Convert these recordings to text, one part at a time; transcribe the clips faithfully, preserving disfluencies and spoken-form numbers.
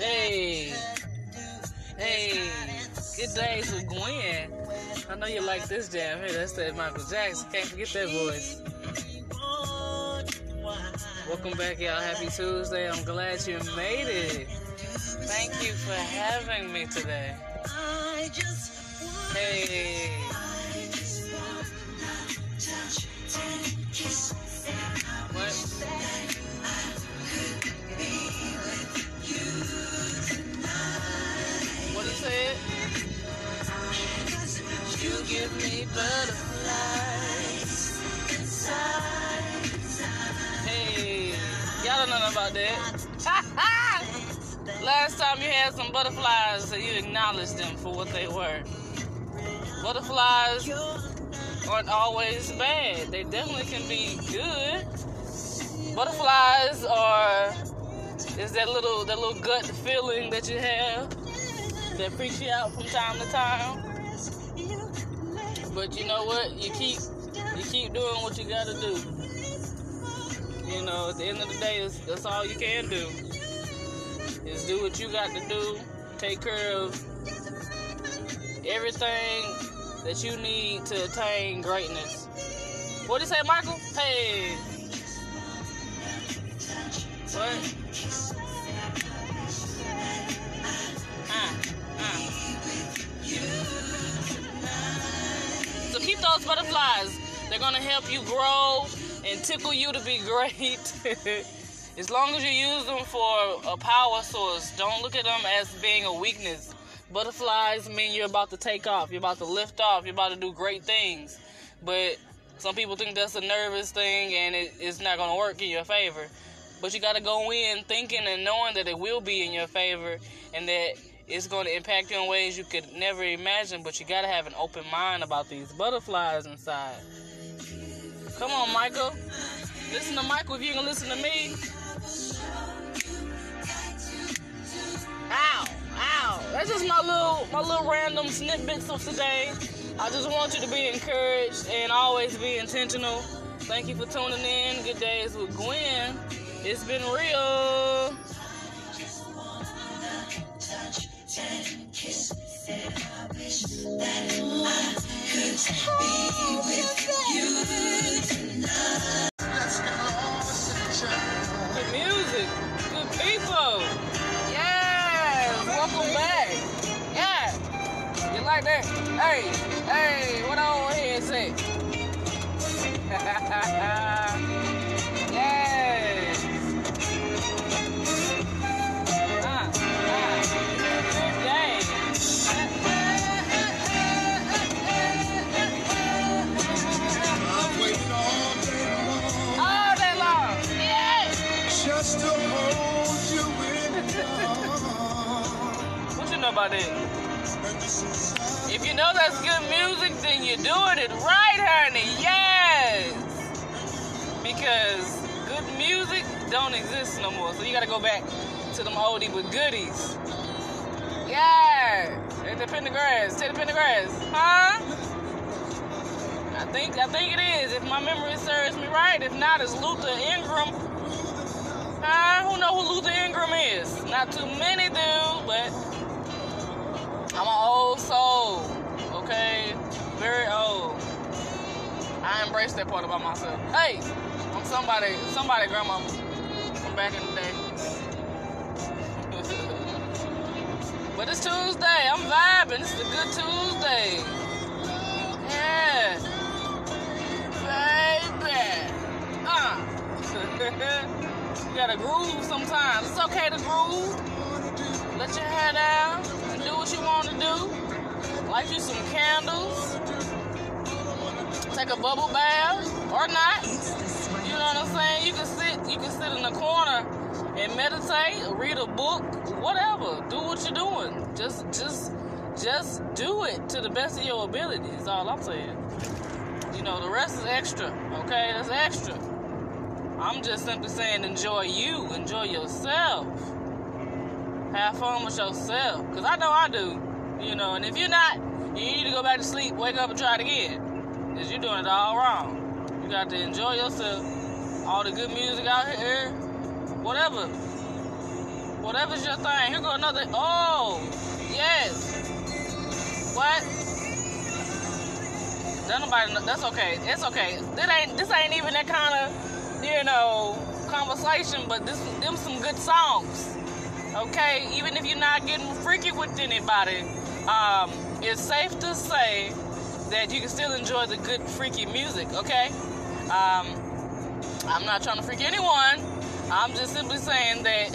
Hey, hey, good days with Gwen. I know you like this jam here. That's that Michael Jackson. Can't forget that voice. Welcome back, y'all. Happy Tuesday. I'm glad you made it. Thank you for having me today. Hey. What? You give me butterflies inside, inside. Hey, y'all don't know nothing about that. Last time you had some butterflies, so you acknowledged them for what they were. Butterflies aren't always bad. They definitely can be good. Butterflies are is that little that little gut feeling that you have that freaks you out from time to time. But you know what? You keep you keep doing what you gotta do. You know, at the end of the day, that's, that's all you can do. Is do what you got to do. Take care of everything that you need to attain greatness. What'd you say, Michael? Hey. What? Keep those butterflies. They're going to help you grow and tickle you to be great. As long as you use them for a power source, don't look at them as being a weakness. Butterflies mean you're about to take off. You're about to lift off. You're about to do great things. But some people think that's a nervous thing and it, it's not going to work in your favor. But you got to go in thinking and knowing that it will be in your favor and that it's going to impact you in ways you could never imagine, but you got to have an open mind about these butterflies inside. Come on, Michael. Listen to Michael if you can listen to me. Ow, ow. That's just my little, my little random snippets of today. I just want you to be encouraged and always be intentional. Thank you for tuning in. Good days with Gwen. It's been real. And kiss me, said I wish that I could be with you tonight. Good music, good people. Yes, welcome back. Yeah, you like that? Hey, hey, what I over here say? Yes. Ah, ah. Just to hold you in love. What you know about it? If you know that's good music, then you're doing it right, honey. Yes! Because good music don't exist no more. So you gotta go back to them oldie but goodies. Yeah! Take the Pendergrass. Take the Pendergrass. Huh? I think, I think it is. If my memory serves me right. If not, it's Luther Ingram. Uh, who know who Luther Ingram is? Not too many do, but I'm an old soul, okay? Very old. I embrace that part about myself. Hey, I'm somebody, somebody grandma from back in the day. But it's Tuesday, I'm vibing. It's a good Tuesday. Yeah, baby. Uh. You gotta groove sometimes. It's okay to groove. Let your hair down and do what you want to do. Light you some candles. Take a bubble bath or not. You know what I'm saying? You can sit, you can sit in the corner and meditate, read a book, whatever. Do what you're doing. Just just just do it to the best of your ability. That's all I'm saying. You know, the rest is extra, okay? That's extra. I'm just simply saying enjoy you. Enjoy yourself. Have fun with yourself. Because I know I do. You know, and if you're not, you need to go back to sleep, wake up, and try it again. Because you're doing it all wrong. You got to enjoy yourself. All the good music out here. Whatever. Whatever's your thing. Here go another. Oh, yes. What? Don't nobody know. That's okay. It's okay. This ain't, this ain't even that kind of, you know, conversation, but this them some good songs. Okay? Even if you're not getting freaky with anybody, um, it's safe to say that you can still enjoy the good freaky music. Okay? Um, I'm not trying to freak anyone. I'm just simply saying that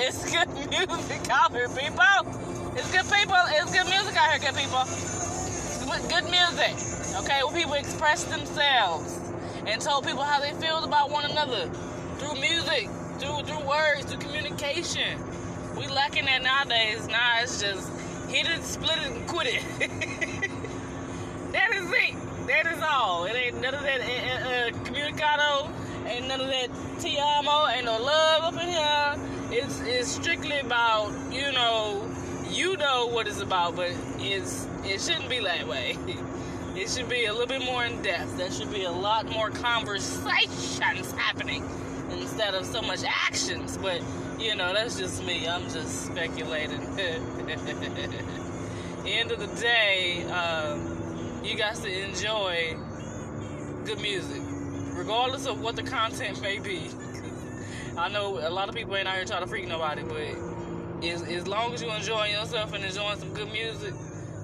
it's good music out here, people. It's good people. It's good music out here, good people. It's good music, okay? Where people express themselves and told people how they feel about one another through music, through through words, through communication. We lacking that nowadays. Nah, it's just hit it, split it, and quit it. That is it. That is all. It ain't none of that uh, uh, comunicado. Ain't none of that te amo, ain't no love up in here. It's, it's strictly about, you know, you know what it's about, but it's, it shouldn't be that way. It should be a little bit more in depth. There should be a lot more conversations happening instead of so much actions. But, you know, that's just me. I'm just speculating. End of the day, um, you got to enjoy good music, regardless of what the content may be. I know a lot of people ain't out here trying to freak nobody, but as, as long as you enjoying yourself and enjoying some good music,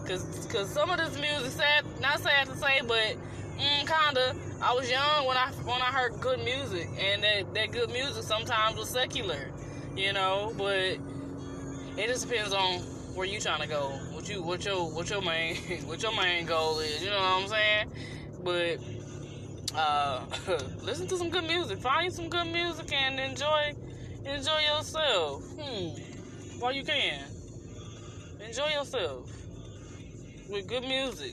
cause, cause some of this music, sad, not sad to say, but mm, kinda, I was young when I when I heard good music, and that, that good music sometimes was secular, you know, but it just depends on where you trying to go, what you, what your, what your main, what your main goal is, you know what I'm saying? But Uh, listen to some good music. Find some good music and enjoy, enjoy yourself. Hmm. While you can, enjoy yourself with good music,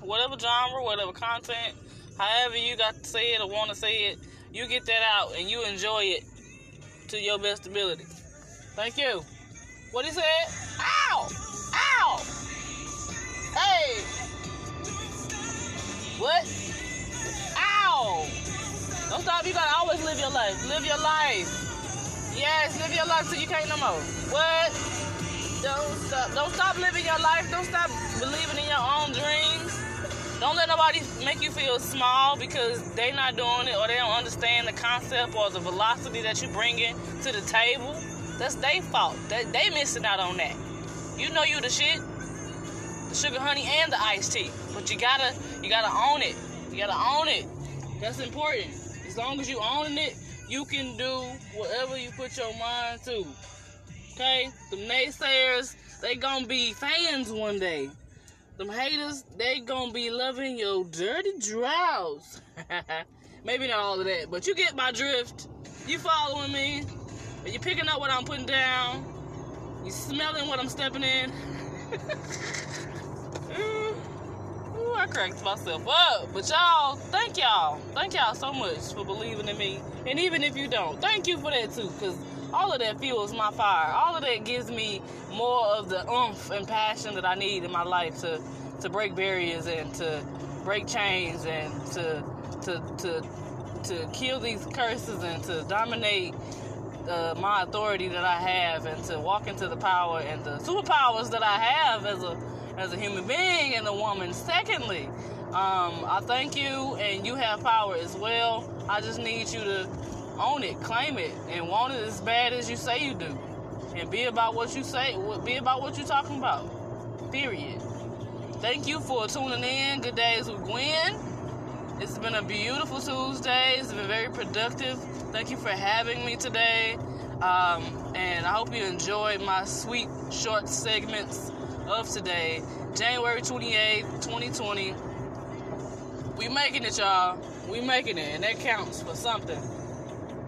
whatever genre, whatever content, however you got to say it or want to say it, you get that out and you enjoy it to your best ability. Thank you. What he said? Ow! Ow! Hey! What? Ow! Don't stop. You gotta always live your life. Live your life. Yes, live your life so you can't no more. What? Don't stop. Don't stop living your life. Don't stop believing in your own dreams. Don't let nobody make you feel small because they not doing it or they don't understand the concept or the velocity that you bringing to the table. That's their fault. They, they missing out on that. You know you the shit. The sugar, honey, and the iced tea. But you gotta, you gotta own it. You gotta own it. That's important. As long as you own it, you can do whatever you put your mind to. Okay? Them naysayers, they gonna be fans one day. Them haters, they gonna be loving your dirty drows. Maybe not all of that, but you get my drift. You following me? Are you picking up what I'm putting down? You smelling what I'm stepping in? I cracked myself up, but y'all, thank y'all, thank y'all so much for believing in me, and even if you don't, thank you for that too, because all of that fuels my fire, all of that gives me more of the oomph and passion that I need in my life to, to break barriers and to break chains and to, to, to, to kill these curses and to dominate uh, my authority that I have and to walk into the power and the superpowers that I have as a as a human being and a woman. Secondly, um, I thank you, and you have power as well. I just need you to own it, claim it, and want it as bad as you say you do, and be about what you say, be about what you're talking about, period. Thank you for tuning in. Good Days with Gwen. It's been a beautiful Tuesday. It's been very productive. Thank you for having me today, um, and I hope you enjoyed my sweet short segments of today, January twenty-eighth, twenty twenty. We making it, y'all. We making it, and that counts for something.